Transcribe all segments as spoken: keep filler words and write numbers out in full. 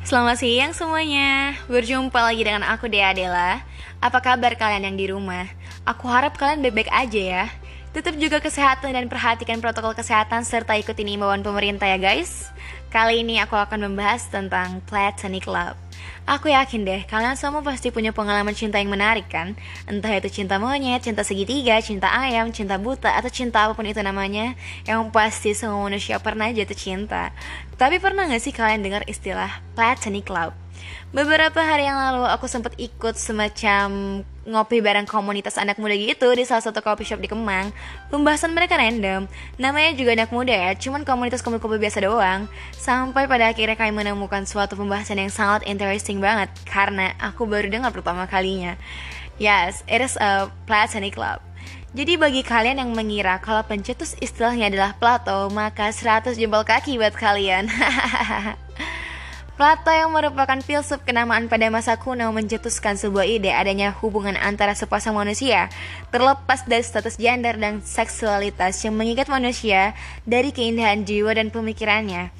Selamat siang semuanya, berjumpa lagi dengan aku De Adela. Apa kabar kalian yang di rumah? Aku harap kalian baik-baik aja ya. Tetap juga kesehatan dan perhatikan protokol kesehatan serta ikutin imbauan pemerintah ya guys. Kali ini aku akan membahas tentang Platonic Lab. Aku yakin deh, kalian semua pasti punya pengalaman cinta yang menarik kan? Entah itu cinta monyet, cinta segitiga, cinta ayam, cinta buta, atau cinta apapun itu namanya. Yang pasti semua manusia pernah jatuh cinta. Tapi pernah gak sih kalian dengar istilah Platonic Love? Beberapa hari yang lalu aku sempat ikut semacam ngopi bareng komunitas anak muda gitu di salah satu coffee shop di Kemang. Pembahasan mereka random, namanya juga anak muda ya, cuman komunitas kumpul-kumpul biasa doang. Sampai pada akhirnya kami menemukan suatu pembahasan yang sangat interesting banget, karena aku baru dengar pertama kalinya. Yes, it is a Platonic Love. Jadi bagi kalian yang mengira kalau pencetus istilahnya adalah Plato, maka seratus jempol kaki buat kalian. Plato yang merupakan filsuf kenamaan pada masa kuno mencetuskan sebuah ide adanya hubungan antara sepasang manusia terlepas dari status gender dan seksualitas yang mengikat manusia dari keindahan jiwa dan pemikirannya.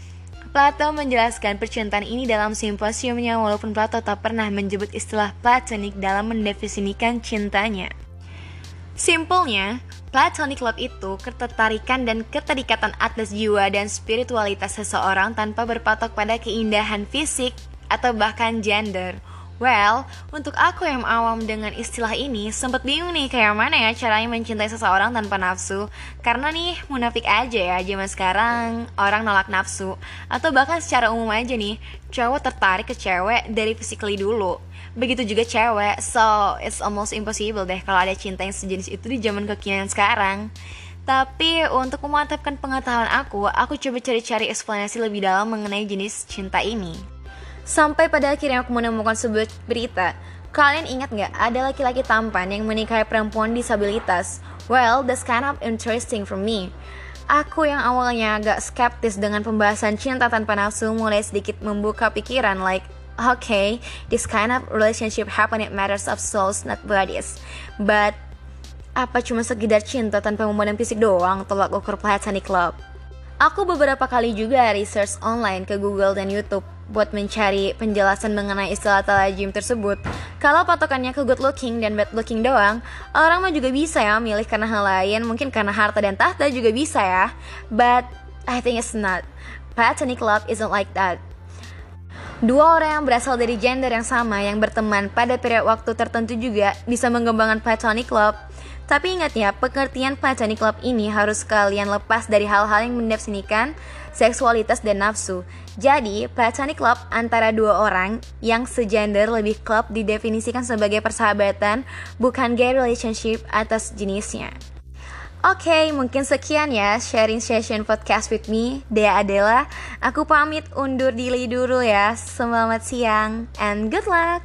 Plato menjelaskan percintaan ini dalam simposiumnya walaupun Plato tak pernah menyebut istilah platonik dalam mendefinisikan cintanya. Simpelnya, Platonic Love itu ketertarikan dan keterikatan atas jiwa dan spiritualitas seseorang tanpa berpatok pada keindahan fisik atau bahkan gender. Well, untuk aku yang awam dengan istilah ini sempat bingung nih kayak mana ya caranya mencintai seseorang tanpa nafsu. Karena nih munafik aja ya zaman sekarang orang nolak nafsu. Atau bahkan secara umum aja nih cowok tertarik ke cewek dari physically dulu. Begitu juga cewek, so it's almost impossible deh kalau ada cinta yang sejenis itu di zaman kekinian sekarang. Tapi untuk memantapkan pengetahuan aku, aku coba cari-cari eksplanasi lebih dalam mengenai jenis cinta ini. Sampai pada akhirnya aku menemukan sebuah berita. Kalian ingat gak ada laki-laki tampan yang menikahi perempuan disabilitas? Well, that's kind of interesting for me. Aku yang awalnya agak skeptis dengan pembahasan cinta tanpa nafsu mulai sedikit membuka pikiran like, okay, this kind of relationship happen in matters of souls not bodies. But, apa cuma sekedar cinta tanpa memandang fisik doang tolak ukur Platonic Love? Aku beberapa kali juga research online ke Google dan YouTube buat mencari penjelasan mengenai istilah talajim tersebut. Kalau patokannya ke good looking dan bad looking doang, orang mah juga bisa ya milih karena hal lain, mungkin karena harta dan tahta juga bisa ya. But I think it's not. Platonic love isn't like that. Dua orang yang berasal dari gender yang sama yang berteman pada periode waktu tertentu juga bisa mengembangkan Platonic love. Tapi ingat ya, pengertian Platonic Love ini harus kalian lepas dari hal-hal yang mendefinisikan seksualitas dan nafsu. Jadi, Platonic Love antara dua orang yang segender lebih klop didefinisikan sebagai persahabatan, bukan gay relationship atas jenisnya. Oke, okay, mungkin sekian ya sharing session podcast with me, Dea Adela. Aku pamit undur diri dulu ya. Selamat siang and good luck!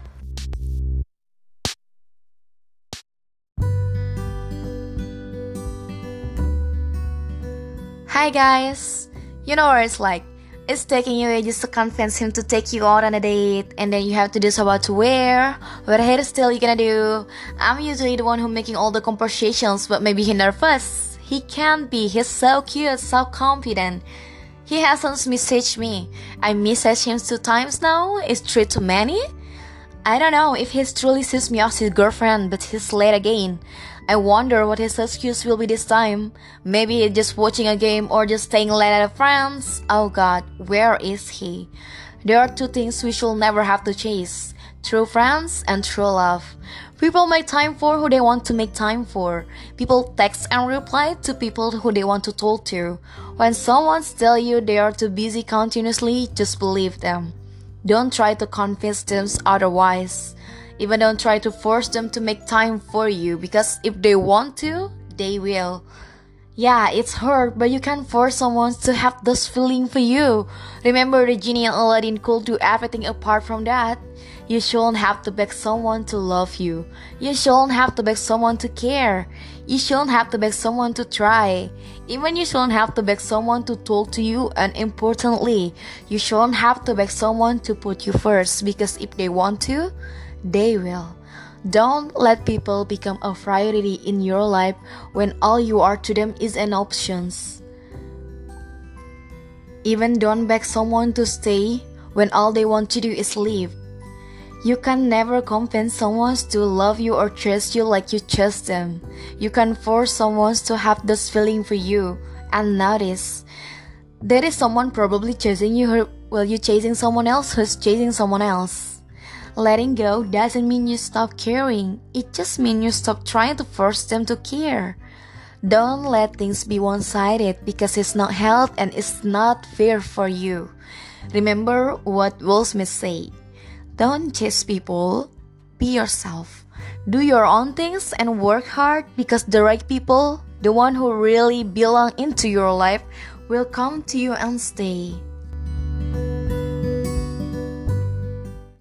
Hi guys, you know what it's like, it's taking you ages to convince him to take you out on a date, and then you have to decide what to wear, what hairstyle you gonna do. I'm usually the one who making all the conversations, but maybe he nervous, he can't be, he's so cute, so confident. He hasn't messaged me, I messaged him two times now, is three too many? I don't know if he truly sees me as his girlfriend, but he's late again. I wonder what his excuse will be this time. Maybe just watching a game or just staying late at a friend's. Oh god, where is he? There are two things we should never have to chase. True friends and true love. People make time for who they want to make time for. People text and reply to people who they want to talk to. When someone tells you they are too busy continuously, just believe them. Don't try to convince them otherwise. Even don't try to force them to make time for you, because if they want to, they will. Yeah, it's hard, but you can't force someone to have this feeling for you. Remember, Regina and Aladdin could do everything apart from that. You shouldn't have to beg someone to love you. You shouldn't have to beg someone to care. You shouldn't have to beg someone to try. Even you shouldn't have to beg someone to talk to you, and importantly, you shouldn't have to beg someone to put you first, because if they want to, they will. Don't let people become a priority in your life when all you are to them is an option. Even don't beg someone to stay when all they want to do is leave. You can never convince someone to love you or trust you like you trust them. You can force someone to have this feeling for you. And notice, there is someone probably chasing you while you're chasing someone else who's chasing someone else. Letting go doesn't mean you stop caring. It just means you stop trying to force them to care. Don't let things be one-sided because it's not health and it's not fair for you. Remember what Will Smith said. Don't chase people, be yourself. Do your own things and work hard because the right people, the one who really belong into your life, will come to you and stay.